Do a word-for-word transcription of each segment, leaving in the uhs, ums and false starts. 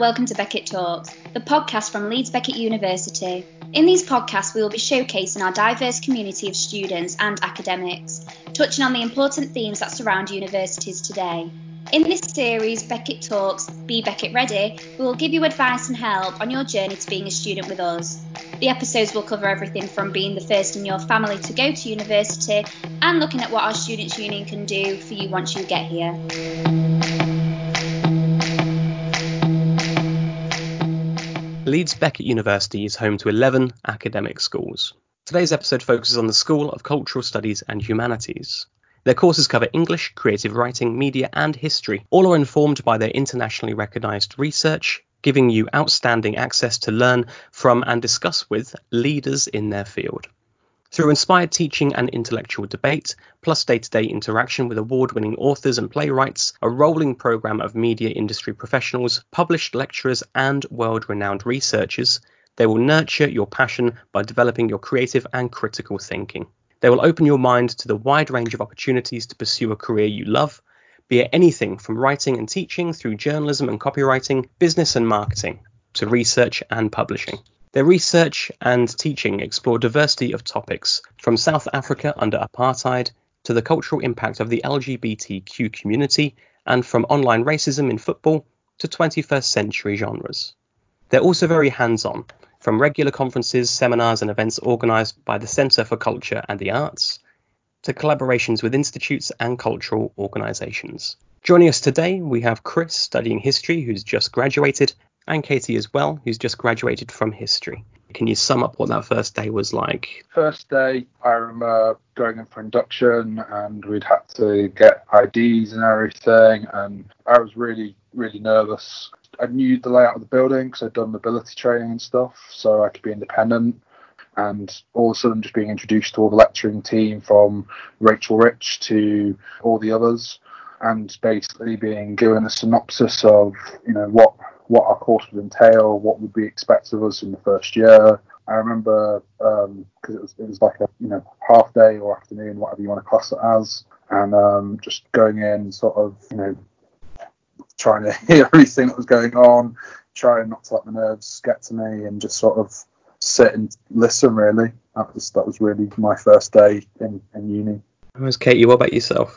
welcome to Beckett Talks, the podcast from Leeds Beckett University. In these podcasts, we will be showcasing our diverse community of students and academics, touching on the important themes that surround universities today. In this series, Beckett Talks, Be Beckett Ready, we will give you advice and help on your journey to being a student with us. The episodes will cover everything from being the first in your family to go to university and looking at what our Students' Union can do for you once you get here. Leeds Beckett University is home to eleven academic schools. Today's episode focuses on the School of Cultural Studies and Humanities. Their courses cover English, creative writing, media and history. All are informed by their internationally recognised research, giving you outstanding access to learn from and discuss with leaders in their field. Through inspired teaching and intellectual debate, plus day-to-day interaction with award-winning authors and playwrights, a rolling programme of media industry professionals, published lecturers and world-renowned researchers, they will nurture your passion by developing your creative and critical thinking. They will open your mind to the wide range of opportunities to pursue a career you love, be it anything from writing and teaching through journalism and copywriting, business and marketing, to research and publishing. Their research and teaching explore diversity of topics, from South Africa under apartheid to the cultural impact of the L G B T Q community, and from online racism in football to twenty-first century genres. They're also very hands-on, from regular conferences, seminars and events organised by the Centre for Culture and the Arts, to collaborations with institutes and cultural organisations. Joining us today, we have Chris studying history, who's just graduated, and Katie as well, who's just graduated from history. Can you sum up what that first day was like? First day, I remember going in for induction and we'd had to get I Ds and everything, and I was really, really nervous. I knew the layout of the building because I'd done mobility training and stuff, so I could be independent. And all of a sudden just being introduced to all the lecturing team, from Rachel Rich to all the others, and basically being given a synopsis of, you know, what what our course would entail, what would be expected of us in the first year. I remember, because um, it was it was like a you know half day or afternoon, whatever you want to class it as, and um, just going in and sort of you know trying to hear everything that was going on, trying not to let the nerves get to me, and just sort of sit and listen. Really, that was that was really my first day in, in uni. How's Katie? What about yourself?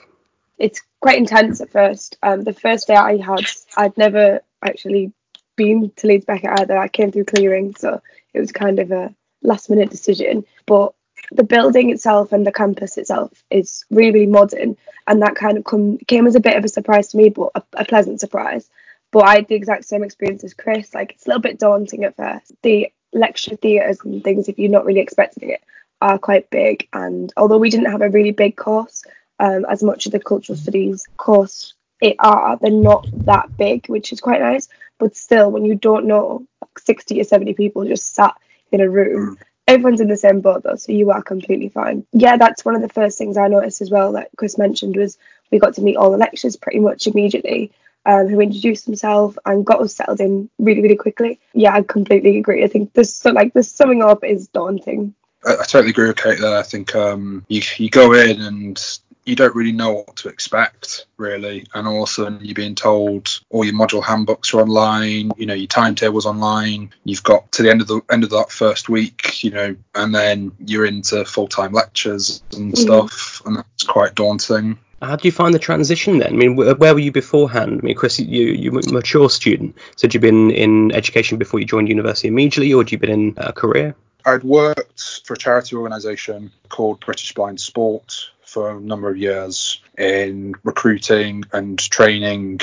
It's quite intense at first. Um, the first day I had, I'd never actually been to Leeds Beckett either. I came through clearing, so it was kind of a last minute decision, but the building itself and the campus itself is really modern, and that kind of come, came as a bit of a surprise to me, but a, a pleasant surprise. But I had the exact same experience as Chris. Like, it's a little bit daunting at first. The lecture theatres and things, if you're not really expecting it, are quite big, and although we didn't have a really big course, um, as much of the cultural studies course it are, they're not that big, which is quite nice. But still, when you don't know, like sixty or seventy people just sat in a room, everyone's in the same boat though, so you are completely fine. Yeah, that's one of the first things I noticed as well that Chris mentioned, was we got to meet all the lecturers pretty much immediately, um, who introduced themselves and got us settled in really, really quickly. Yeah, I completely agree. I think this, so, like, this summing up is daunting. I, I totally agree with Kate there. I think um, you, you go in and you don't really know what to expect, really. And all of a sudden you're being told all your module handbooks are online, you know, your timetable's online. You've got to the end of the end of that first week, you know, and then you're into full-time lectures and stuff. And that's quite daunting. How do you find the transition then? I mean, where were you beforehand? I mean, Chris, you, you're a mature student. So had you been in education before you joined university immediately, or had you been in a career? I'd worked for a charity organisation called British Blind Sport for a number of years in recruiting and training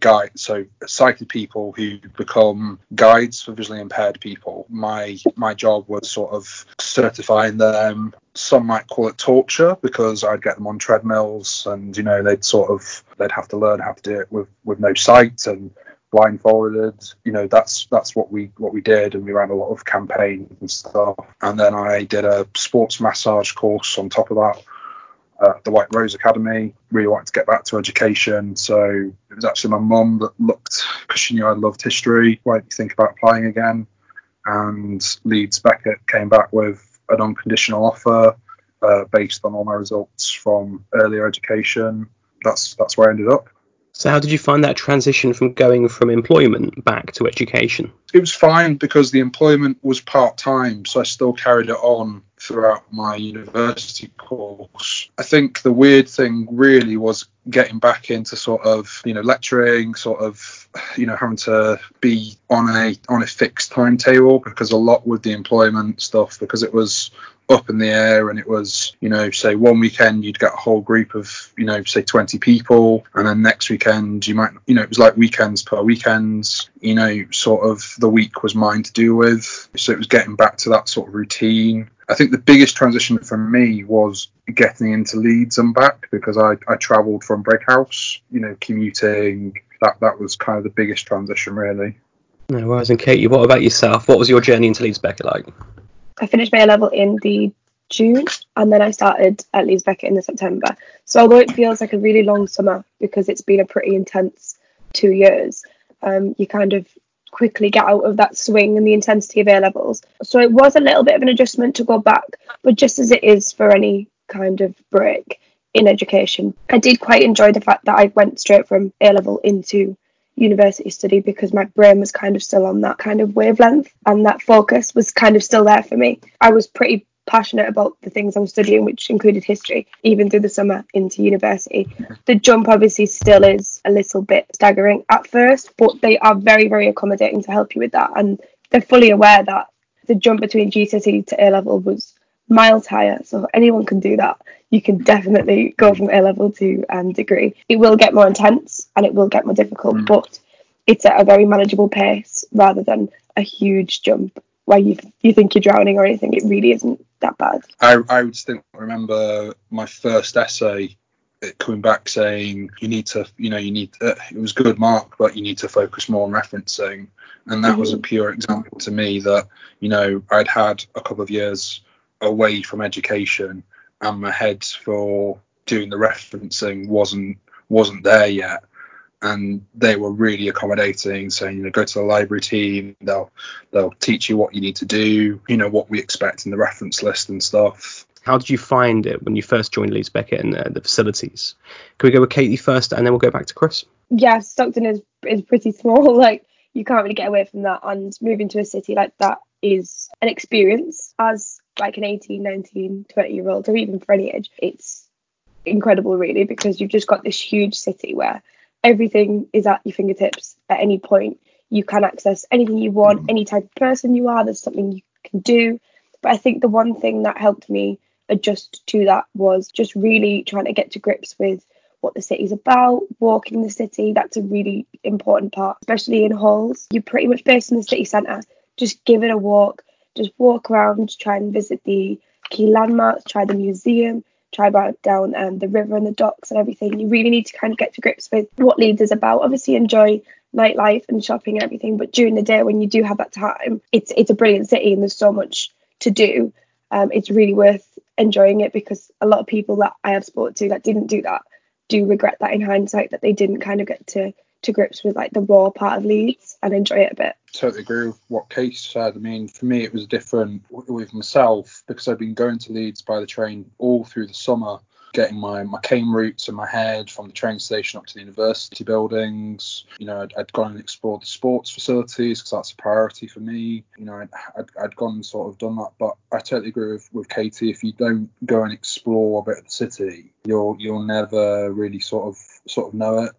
guides, so sighted people who become guides for visually impaired people. My my job was sort of certifying them. Some might call it torture, because I'd get them on treadmills, and you know they'd sort of they'd have to learn how to do it with with no sight and blindfolded. You know, that's that's what we what we did, and we ran a lot of campaigns and stuff. And then I did a sports massage course on top of that. Uh, the White Rose Academy. Really wanted to get back to education, so it was actually my mum that looked, because she knew I loved history, why don't you think about applying again? And Leeds Beckett came back with an unconditional offer uh, based on all my results from earlier education. That's that's where I ended up. So how did you find that transition from going from employment back to education? It was fine because the employment was part-time, so I still carried it on throughout my university course. I think the weird thing really was getting back into sort of, you know, lecturing, sort of, you know, having to be on a on a fixed timetable, because a lot with the employment stuff, because it was up in the air, and it was, you know, say one weekend you'd get a whole group of, you know, say twenty people, and then next weekend you might, you know, it was like weekends per weekends, you know, sort of the week was mine to do with. So it was getting back to that sort of routine. I think the biggest transition for me was getting into Leeds and back, because I, I travelled from Brighouse, you know, commuting. That that was kind of the biggest transition, really. No worries. And Katie, what about yourself? What was your journey into Leeds Beckett like? I finished my A-level in the June, and then I started at Leeds Beckett in the September. So although it feels like a really long summer, because it's been a pretty intense two years, um, you kind of quickly get out of that swing and the intensity of A-levels. So it was a little bit of an adjustment to go back, but just as it is for any kind of break in education, I did quite enjoy the fact that I went straight from A-level into university study, because my brain was kind of still on that kind of wavelength, and that focus was kind of still there for me. I was pretty passionate about the things I'm studying, which included history, even through the summer into university. The jump obviously still is a little bit staggering at first, but they are very, very accommodating to help you with that, and they're fully aware that the jump between G C S E to A-level was miles higher, so anyone can do that. You can definitely go from A-level to um, degree. It will get more intense and it will get more difficult, mm. but it's at a very manageable pace rather than a huge jump where you you think you're drowning or anything. It really isn't that bad. I, I would still remember my first essay coming back saying, you need to, you know, you need, uh, it was good mark, but you need to focus more on referencing. And that mm-hmm. was a pure example to me that, you know, I'd had a couple of years away from education, and my head for doing the referencing wasn't wasn't there yet, and they were really accommodating, saying, you know, go to the library team, they'll they'll teach you what you need to do, you know, what we expect in the reference list and stuff. How did you find it when you first joined Leeds Beckett and the, the facilities? Can we go with Katie first and then we'll go back to Chris? Yeah, Stockton is is pretty small, like you can't really get away from that, and moving to a city like that is an experience as like an eighteen, nineteen, twenty year old, or even for any age. It's incredible really, because you've just got this huge city where everything is at your fingertips at any point. You can access anything you want, any type of person you are, there's something you can do. But I think the one thing that helped me adjust to that was just really trying to get to grips with what the city's about, walking the city. That's a really important part, especially in halls. You're pretty much based in the city centre. Just give it a walk. Just walk around, try and visit the key landmarks, try the museum, try down um, the river and the docks and everything. You really need to kind of get to grips with what Leeds is about. Obviously enjoy nightlife and shopping and everything, but during the day when you do have that time, it's it's a brilliant city and there's so much to do. Um, it's really worth enjoying it, because a lot of people that I have spoken to that didn't do that do regret that in hindsight, that they didn't kind of get to to grips with like the raw part of Leeds and enjoy it a bit. Totally agree with what Kate said. I mean, for me it was different with myself, because I've been going to Leeds by the train all through the summer, getting my my cane routes in my head from the train station up to the university buildings. You know, I'd, I'd gone and explored the sports facilities, because that's a priority for me. You know, I'd, I'd, I'd gone and sort of done that. But I totally agree with, with Katie. If you don't go and explore a bit of the city, you'll you'll never really sort of sort of know it.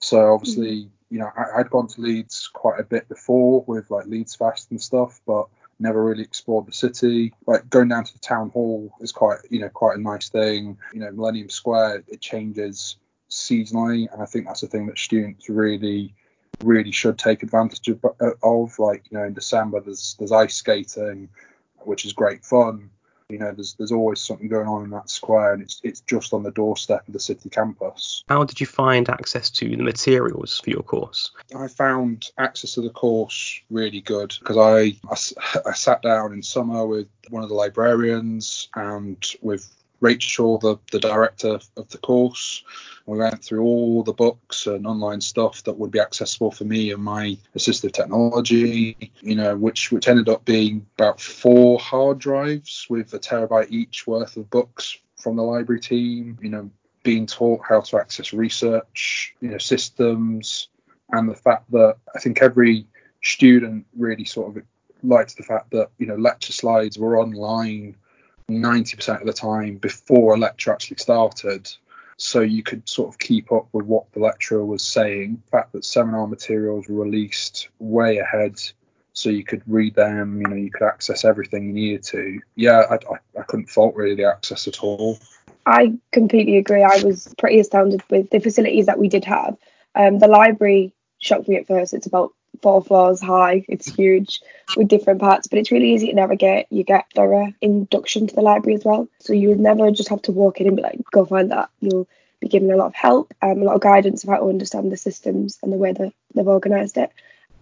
So obviously, you know, I, I'd gone to Leeds quite a bit before with like Leeds Fest and stuff, but never really explored the city. Like going down to the town hall is quite, you know, quite a nice thing. You know, Millennium Square, it changes seasonally, and I think that's a thing that students really, really should take advantage of. of. Like, you know, in December there's there's ice skating, which is great fun. You know, there's there's always something going on in that square, and it's it's just on the doorstep of the city campus. How did you find access to the materials for your course? I found access to the course really good, because I, I, I sat down in summer with one of the librarians and with Rachel, the, the director of the course, and we went through all the books and online stuff that would be accessible for me and my assistive technology, you know, which which ended up being about four hard drives with a terabyte each worth of books from the library team. You know, being taught how to access research, you know, systems, and the fact that I think every student really sort of liked the fact that, you know, lecture slides were online ninety percent of the time before a lecture actually started. So you could sort of keep up with what the lecturer was saying. The fact that seminar materials were released way ahead, so you could read them, you know, you could access everything you needed to. Yeah, I, I, I couldn't fault really the access at all. I completely agree. I was pretty astounded with the facilities that we did have. Um, the library shocked me at first. It's about four floors high. It's huge with different parts, but it's really easy to navigate. You get thorough induction to the library as well, so you would never just have to walk in and be like, go find that. You'll be given a lot of help, um, a lot of guidance about how to understand the systems and the way that they've organised it.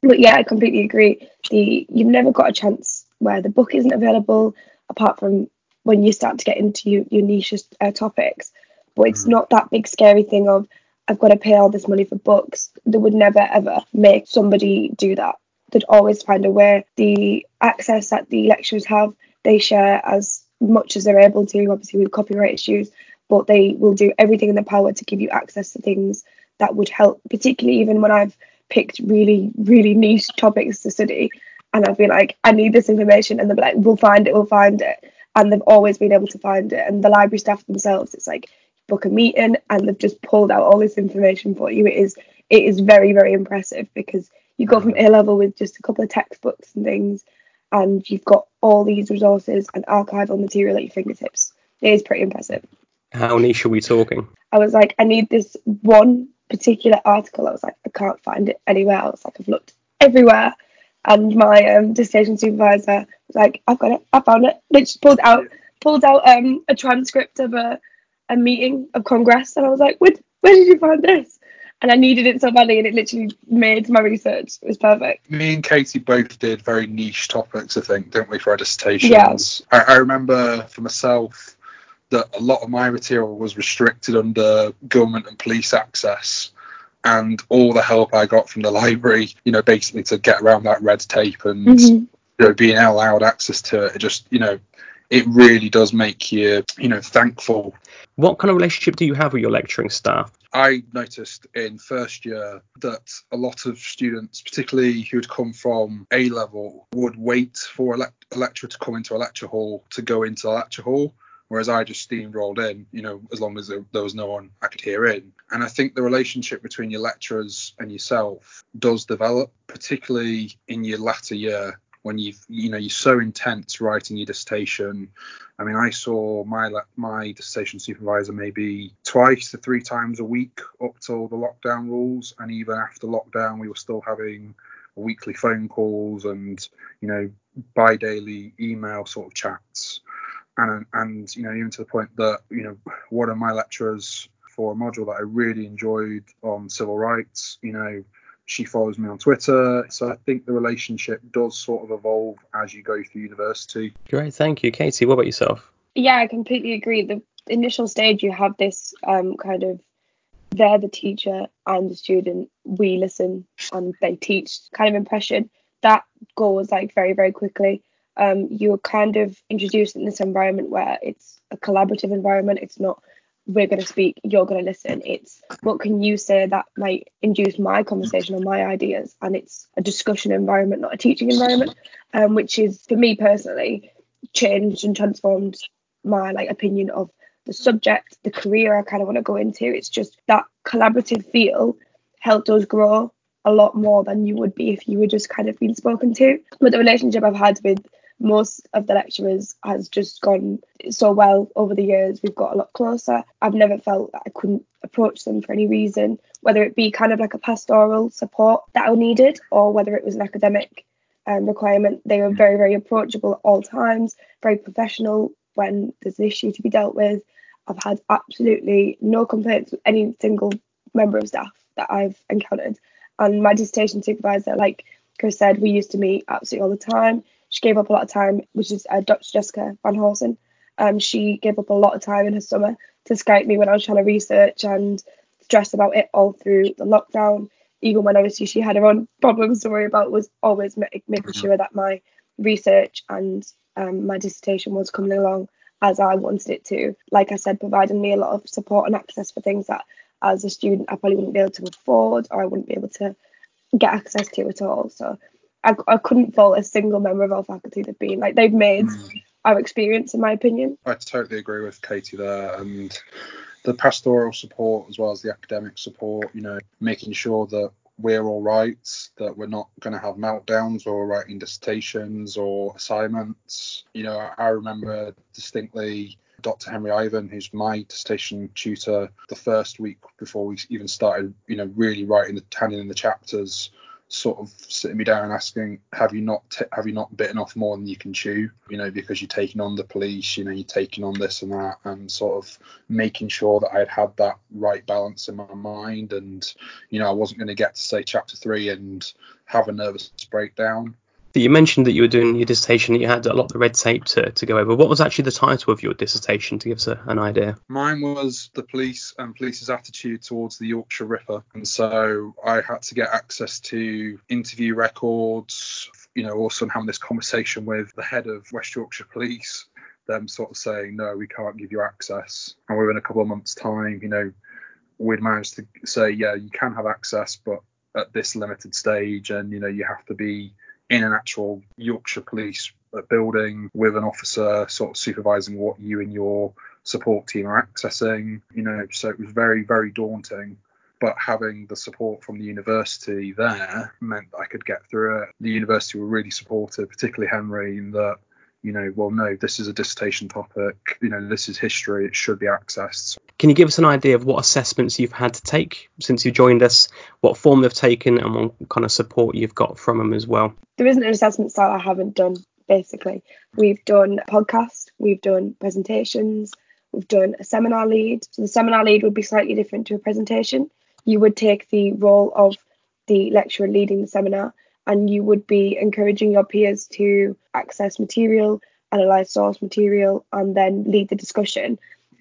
But yeah, I completely agree. The you've never got a chance where the book isn't available, apart from when you start to get into your, your niche uh, topics. But it's not that big scary thing of, I've got to pay all this money for books. They would never, ever make somebody do that. They'd always find a way. The access that the lecturers have, they share as much as they're able to, obviously with copyright issues, but they will do everything in their power to give you access to things that would help, particularly even when I've picked really, really niche topics to study. And I'd be like, I need this information. And they'll be like, we'll find it, we'll find it. And they've always been able to find it. And the library staff themselves, it's like, book a meeting and they've just pulled out all this information for you. It is it is very, very impressive, because you go from A-level with just a couple of textbooks and things, and you've got all these resources and archival material at your fingertips. It is pretty impressive. How niche are we talking? I was like, I need this one particular article. I was like, I can't find it anywhere else. Like, I've looked everywhere. And my um, dissertation supervisor was like, I've got it, I found it. They just pulled out, pulled out um, a transcript of a a meeting of Congress, and I was like, where, where did you find this? And I needed it so badly, and it literally made my research. It was perfect. Me and Katie both did very niche topics, I think, didn't we, for our dissertations? Yeah. I, I remember for myself that a lot of my material was restricted under government and police access, and all the help I got from the library, you know, basically to get around that red tape and mm-hmm. you know, being allowed access to it, it just, you know, it really does make you, you know, thankful. What kind of relationship do you have with your lecturing staff? I noticed in first year that a lot of students, particularly who had come from A-level, would wait for a, le- a lecturer to come into a lecture hall to go into the lecture hall, whereas I just steamrolled in, you know, as long as there, there was no one I could hear in. And I think the relationship between your lecturers and yourself does develop, particularly in your latter year, when you've, you know, you're so intense writing your dissertation. I mean, I saw my my dissertation supervisor maybe twice to three times a week up till the lockdown rules. And even after lockdown, we were still having weekly phone calls and, you know, bi-daily email sort of chats. And, and you know, even to the point that, you know, one of my lecturers for a module that I really enjoyed on civil rights, you know, she follows me on Twitter. So I think the relationship does sort of evolve as you go through university. Great. Thank you. Katie, what about yourself? Yeah, I completely agree. The initial stage, you have this um, kind of, they're the teacher, I'm the student, we listen and they teach kind of impression. That goes like very, very quickly. Um, you're kind of introduced in this environment where it's a collaborative environment. It's not, we're going to speak, you're going to listen. It's what can you say that might induce my conversation or my ideas. And it's a discussion environment, not a teaching environment, um, which is, for me personally, changed and transformed my like opinion of the subject, the career I kind of want to go into. It's just that collaborative feel helped us grow a lot more than you would be if you were just kind of being spoken to. But the relationship I've had with most of the lecturers has just gone so well over the years. We've got a lot closer. I've never felt that I couldn't approach them for any reason, whether it be kind of like a pastoral support that I needed or whether it was an academic um, requirement. They were very, very approachable at all times, very professional when there's an issue to be dealt with. I've had absolutely no complaints with any single member of staff that I've encountered. And my dissertation supervisor, like Chris said, we used to meet absolutely all the time. She gave up a lot of time, which is uh, Doctor Jessica Van Horsen. Um, she gave up a lot of time in her summer to Skype me when I was trying to research and stress about it all through the lockdown, even when obviously she had her own problems to worry about, was always make, making sure that my research and um, my dissertation was coming along as I wanted it to. Like I said, providing me a lot of support and access for things that as a student I probably wouldn't be able to afford, or I wouldn't be able to get access to at all. So I, I couldn't fault a single member of our faculty that been like they've made mm. our experience, in my opinion. I totally agree with Katie there, and the pastoral support as well as the academic support, you know, making sure that we're all right, that we're not going to have meltdowns or writing dissertations or assignments. You know, I remember distinctly Doctor Henry Ivan, who's my dissertation tutor, the first week before we even started, you know, really writing the handing in the chapters, sort of sitting me down and asking, have you not t- have you not bitten off more than you can chew, you know, because you're taking on the police, you know, you're taking on this and that, and sort of making sure that I had had that right balance in my mind. And, you know, I wasn't going to get to say chapter three and have a nervous breakdown. You mentioned that you were doing your dissertation, that you had a lot of red tape to, to go over. What was actually the title of your dissertation, to give us a, an idea? Mine was The Police and Police's Attitude Towards the Yorkshire Ripper. And so I had to get access to interview records, you know, also having this conversation with the head of West Yorkshire Police, them sort of saying, no, we can't give you access. And within a couple of months' time, you know, we'd managed to say, yeah, you can have access, but at this limited stage, and, you know, you have to be in an actual Yorkshire Police building with an officer sort of supervising what you and your support team are accessing, you know. So it was very, very daunting. But having the support from the university there meant that I could get through it. The university were really supportive, particularly Henry, in that, you know, well, no, this is a dissertation topic, you know, this is history, it should be accessed. Can you give us an idea of what assessments you've had to take since you joined us, what form they've taken, and what kind of support you've got from them as well? There isn't an assessment style I haven't done, basically. We've done podcasts, we've done presentations, we've done a seminar lead. So the seminar lead would be slightly different to a presentation. You would take the role of the lecturer leading the seminar, and you would be encouraging your peers to access material, analyse source material, and then lead the discussion,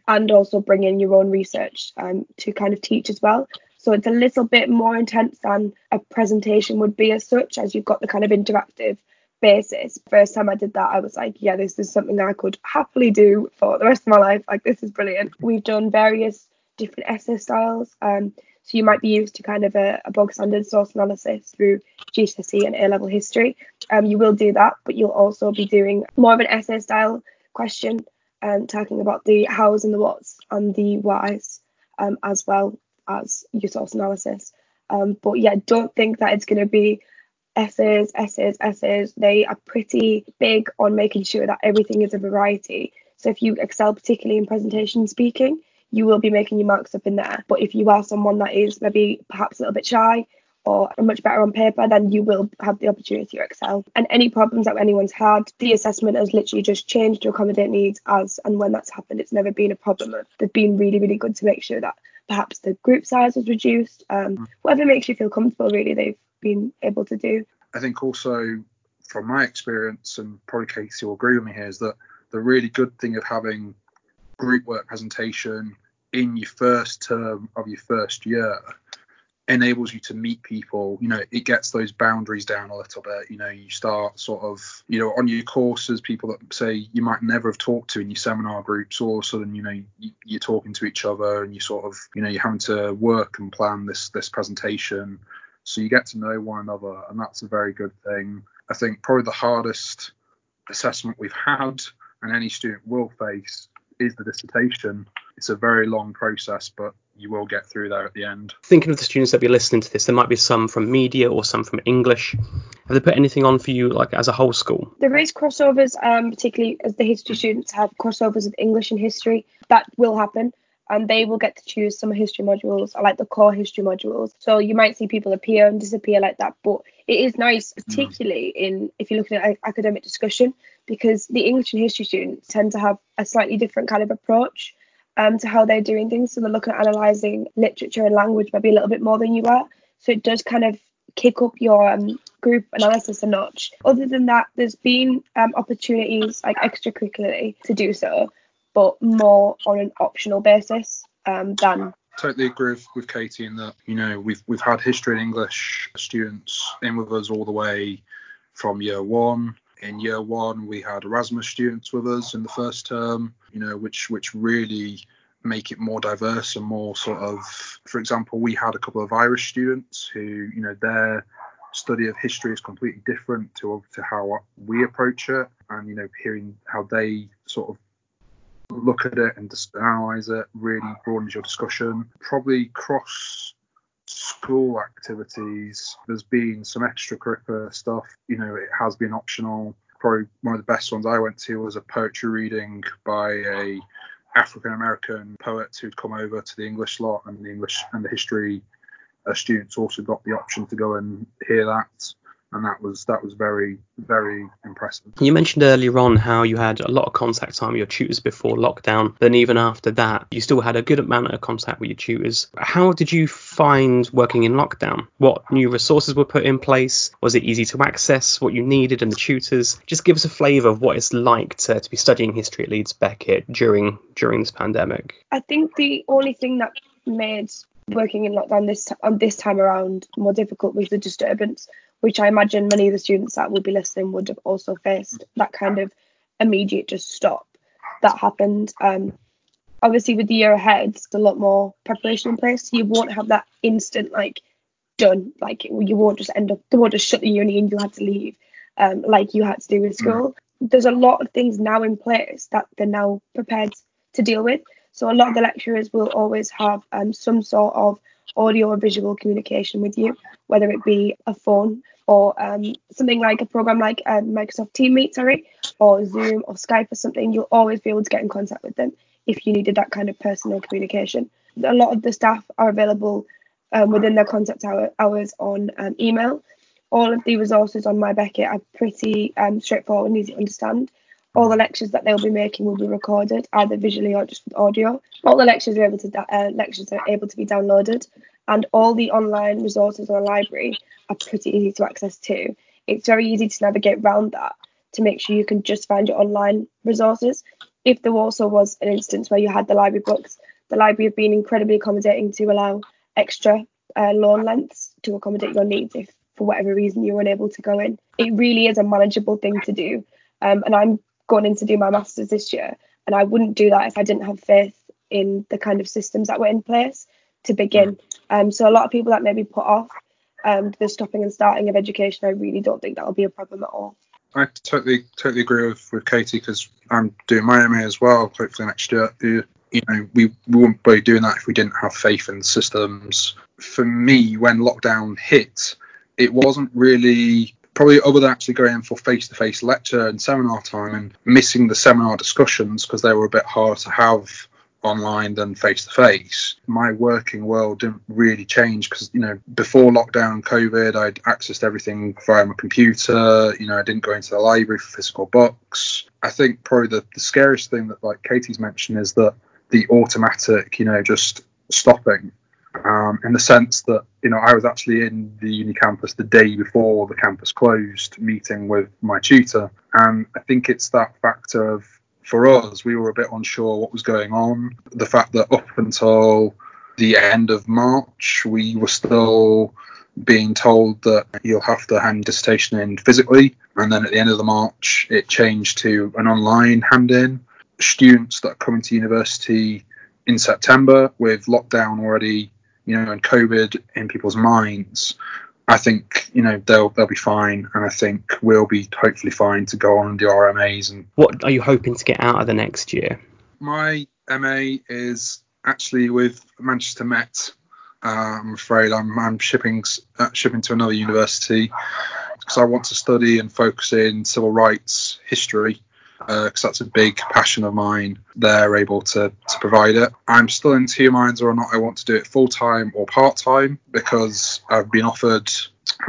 and also bring in your own research um, to kind of teach as well. So it's a little bit more intense than a presentation would be as such, as you've got the kind of interactive basis. First time I did that, I was like, yeah, this is something I could happily do for the rest of my life. Like, this is brilliant. We've done various different essay styles. Um, so you might be used to kind of a, a bog standard source analysis through G C S E and A-level history. Um, you will do that, but you'll also be doing more of an essay style question, Um, talking about the hows and the whats and the whys, um, as well as your source analysis. Um, but yeah, don't think that it's going to be essays, essays, essays. They are pretty big on making sure that everything is a variety. So if you excel particularly in presentation speaking, you will be making your marks up in there. But if you are someone that is maybe perhaps a little bit shy or much better on paper, then you will have the opportunity to excel. And any problems that anyone's had, the assessment has literally just changed to accommodate needs as and when that's happened. It's never been a problem. They've been really, really good to make sure that perhaps the group size was reduced. Um, whatever makes you feel comfortable, really, they've been able to do. I think also, from my experience, and probably Katie will agree with me here, is that the really good thing of having group work presentation in your first term of your first year enables you to meet people. You know, it gets those boundaries down a little bit. You know, you start sort of, you know, on your courses, people that say you might never have talked to in your seminar groups, all of a sudden, you know, you're talking to each other, and you sort of, you know, you're having to work and plan this this presentation, so you get to know one another, and that's a very good thing. I think probably the hardest assessment we've had, and any student will face, is the dissertation. It's a very long process, but you will get through there at the end. Thinking of the students that be listening to this, there might be some from media or some from English. Have they put anything on for you, like as a whole school? There is crossovers, um, particularly as the history students have crossovers of English and history. That will happen, and they will get to choose some history modules, or like the core history modules. So you might see people appear and disappear like that, but it is nice, particularly mm. in if you're looking at academic discussion, because the English and history students tend to have a slightly different kind of approach Um, to how they're doing things. So they're looking at analysing literature and language maybe a little bit more than you are. So it does kind of kick up your um, group analysis a notch. Other than that, there's been um, opportunities like extracurricularly to do so, but more on an optional basis um, than... Totally agree with, with Katie in that, you know, we've we've had history and English students in with us all the way from year one. In year one, we had Erasmus students with us in the first term, you know, which which really make it more diverse and more sort of, for example, we had a couple of Irish students who, you know, their study of history is completely different to, to how we approach it. And, you know, hearing how they sort of look at it and analyse it really broadens your discussion. Probably cross school activities, there's been some extracurricular stuff, you know, it has been optional. Probably one of the best ones I went to was a poetry reading by a African-American poet who'd come over to the English lot, and the English and the history uh, students also got the option to go and hear that. And that was that was very, very impressive. You mentioned earlier on how you had a lot of contact time with your tutors before lockdown. Then even after that, you still had a good amount of contact with your tutors. How did you find working in lockdown? What new resources were put in place? Was it easy to access what you needed and the tutors? Just give us a flavour of what it's like to, to be studying history at Leeds Beckett during during this pandemic. I think the only thing that made working in lockdown this on this time around more difficult was the disturbance, which I imagine many of the students that would be listening would have also faced. That kind of immediate just stop that happened. Um, obviously, with the year ahead, there's a lot more preparation in place. You won't have that instant, like, done. Like, you won't just end up, they won't just shut the uni and you had to leave, um, like you had to do with school. There's a lot of things now in place that they're now prepared to deal with. So a lot of the lecturers will always have um, some sort of audio or visual communication with you, whether it be a phone or um, something like a program like um, Microsoft Teams, sorry, or Zoom or Skype or something. You'll always be able to get in contact with them if you needed that kind of personal communication. A lot of the staff are available um, within their contact hour, hours on um, email. All of the resources on MyBeckett are pretty um, straightforward and easy to understand. All the lectures that they'll be making will be recorded, either visually or just with audio. All the lectures are able to uh, lectures are able to be downloaded, and all the online resources on the library are pretty easy to access too. It's very easy to navigate around that to make sure you can just find your online resources. If there also was an instance where you had the library books, the library have been incredibly accommodating to allow extra uh, loan lengths to accommodate your needs if, for whatever reason, you were unable to go in. It really is a manageable thing to do, um, and I'm going in to do my masters this year, and I wouldn't do that if I didn't have faith in the kind of systems that were in place to begin. Um, so a lot of people that maybe put off um, the stopping and starting of education, I really don't think that will be a problem at all. I totally totally agree with, with Katie, because I'm doing my M A as well, hopefully next year. You know, we, we wouldn't be doing that if we didn't have faith in the systems. For me, when lockdown hit, it wasn't really... probably other than actually going for face-to-face lecture and seminar time and missing the seminar discussions because they were a bit harder to have online than face-to-face, my working world didn't really change because, you know, before lockdown COVID, I'd accessed everything via my computer. You know, I didn't go into the library for physical books. I think probably the, the scariest thing that, like Katie's mentioned, is that the automatic, you know, just stopping. Um, in the sense that, you know, I was actually in the uni campus the day before the campus closed, meeting with my tutor. And I think it's that factor of, for us, we were a bit unsure what was going on. The fact that up until the end of March, we were still being told that you'll have to hand dissertation in physically. And then at the end of the March, it changed to an online hand in. Students that are coming to university in September with lockdown already, you know, and COVID in people's minds, I think, you know, they'll they'll be fine, and I think we'll be hopefully fine to go on and do our M As. And what are you hoping to get out of the next year? My M A is actually with Manchester Met. Uh, I'm afraid I'm I'm shipping uh, shipping to another university because I want to study and focus in civil rights history, because uh, that's a big passion of mine. They're able to, to provide it. I'm still in two minds whether or not I want to do it full-time or part-time, because I've been offered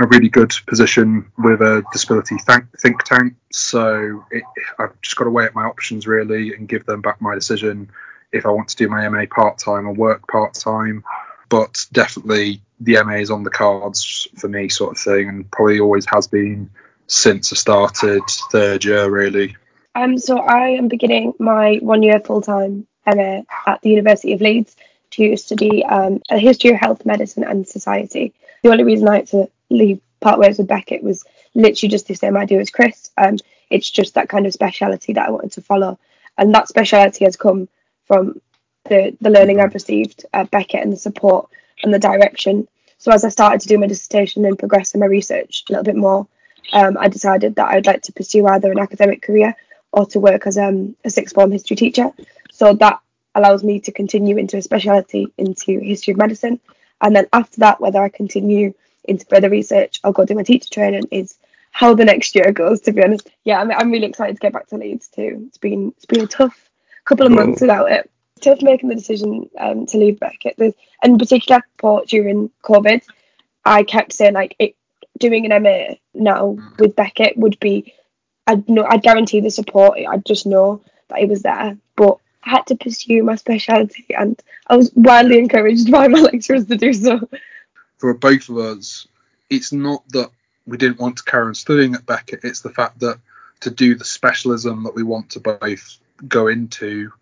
a really good position with a disability think tank. So it, I've just got to weigh up my options, really, and give them back my decision if I want to do my M A part-time or work part-time. But definitely the M A is on the cards for me, sort of thing, and probably always has been since I started third year, really. Um, so I am beginning my one-year full-time M A at the University of Leeds to study um, a history of health, medicine and society. The only reason I had to leave part ways with Beckett was literally just the same idea as Chris. Um, It's just that kind of speciality that I wanted to follow, and that speciality has come from the, the learning I've received at Beckett and the support and the direction. So as I started to do my dissertation and progress in my research a little bit more, um, I decided that I would like to pursue either an academic career or to work as um, a sixth form history teacher. So that allows me to continue into a speciality into history of medicine. And then after that, whether I continue into further research or go do my teacher training is how the next year goes, to be honest. Yeah, I'm, I'm really excited to get back to Leeds too. It's been it's been a tough couple of months without it. Tough making the decision um, to leave Beckett, and in particular for during COVID, I kept saying like it, doing an M A now with Beckett would be, I'd know, I'd guarantee the support. I'd just know that it was there, but I had to pursue my speciality, and I was widely encouraged by my lecturers to do so. For both of us, it's not that we didn't want to carry on studying at Beckett. It's the fact that to do the specialism that we want to both go into.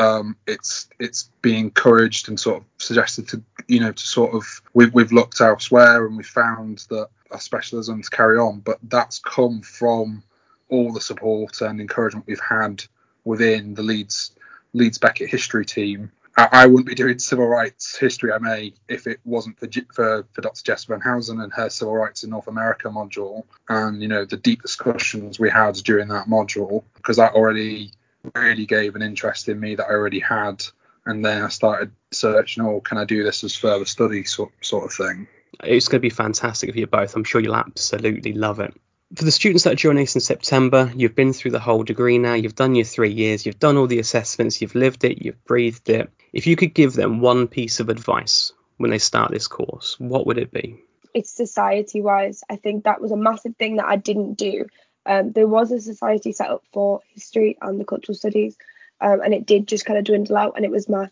Um, it's it's being encouraged and sort of suggested to, you know, to sort of, we've, we've looked elsewhere and we found that our specialism to carry on, but that's come from all the support and encouragement we've had within the Leeds Leeds Beckett history team. I, I wouldn't be doing civil rights history M A if it wasn't for, for, for Doctor Jessica Van Horsen and her civil rights in North America module, and, you know, the deep discussions we had during that module, because that already really gave an interest in me that I already had, and then I started searching, oh, can I do this as further study sort, sort of thing. It's going to be fantastic for you both. I'm sure you'll absolutely love it. For the students that are joining us in September, you've been through the whole degree now, you've done your three years, you've done all the assessments, you've lived it, you've breathed it. If you could give them one piece of advice when they start this course, what would it be? It's society-wise. I think that was a massive thing that I didn't do. Um, there was a society set up for history and the cultural studies, um, and it did just kind of dwindle out, and it was my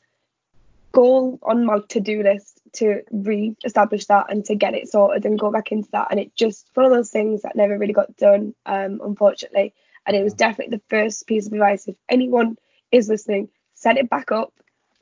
goal on my to-do list to re-establish that and to get it sorted and go back into that, and it just one of those things that never really got done, um, unfortunately. And it was definitely the first piece of advice, if anyone is listening, set it back up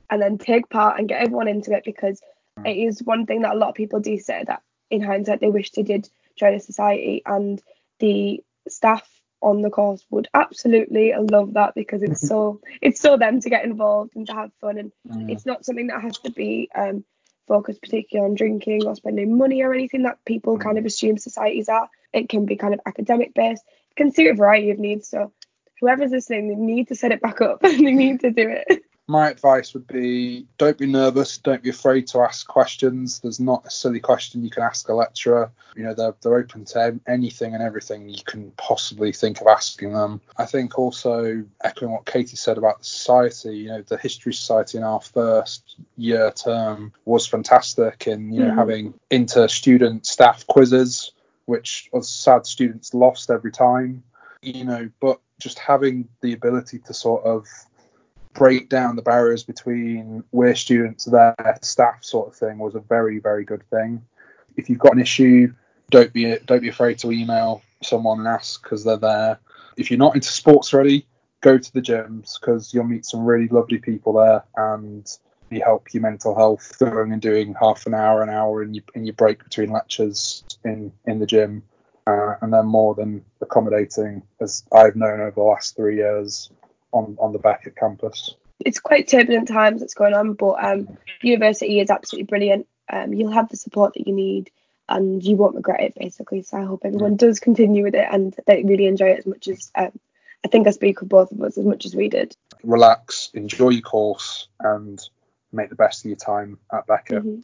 and then take part and get everyone into it, because it is one thing that a lot of people do say that in hindsight they wish they did join a society, and the staff on the course would absolutely love that, because it's so it's so them to get involved and to have fun, and mm. it's not something that has to be um focused particularly on drinking or spending money or anything that people kind of assume societies are. It can be kind of academic based, it can suit a variety of needs, so whoever's listening, they need to set it back up and they need to do it. My advice would be, don't be nervous, don't be afraid to ask questions. There's not a silly question you can ask a lecturer. You know, they're, they're open to anything and everything you can possibly think of asking them. I think also, echoing what Katie said about the society, you know, the History Society in our first year term was fantastic in, you know, mm-hmm. having inter-student staff quizzes, which us sad students lost every time, you know, but just having the ability to sort of break down the barriers between where students are there, staff sort of thing was a very, very good thing. If you've got an issue, don't be don't be afraid to email someone and ask, because they're there. If you're not into sports already, go to the gyms, because you'll meet some really lovely people there, and you help your mental health going and doing half an hour, an hour in your, in your break between lectures in, in the gym. Uh, and they're more than accommodating, as I've known over the last three years. On, on the Beckett campus, it's quite turbulent times that's going on, but um university is absolutely brilliant. Um you'll have the support that you need and you won't regret it, basically. So I hope everyone does continue with it and they really enjoy it as much as um, I think I speak for both of us, as much as we did. Relax, enjoy your course, and make the best of your time at Beckett. Mm-hmm.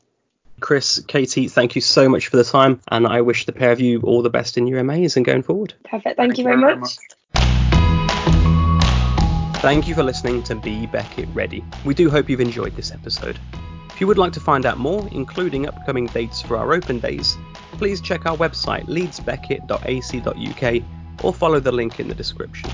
Chris, Katie, thank you so much for the time, and I wish the pair of you all the best in your M A's and going forward. Perfect, thank, thank you very, very much, much. Thank you for listening to Be Beckett Ready. We do hope you've enjoyed this episode. If you would like to find out more, including upcoming dates for our open days, please check our website leeds beckett dot a c dot u k or follow the link in the description.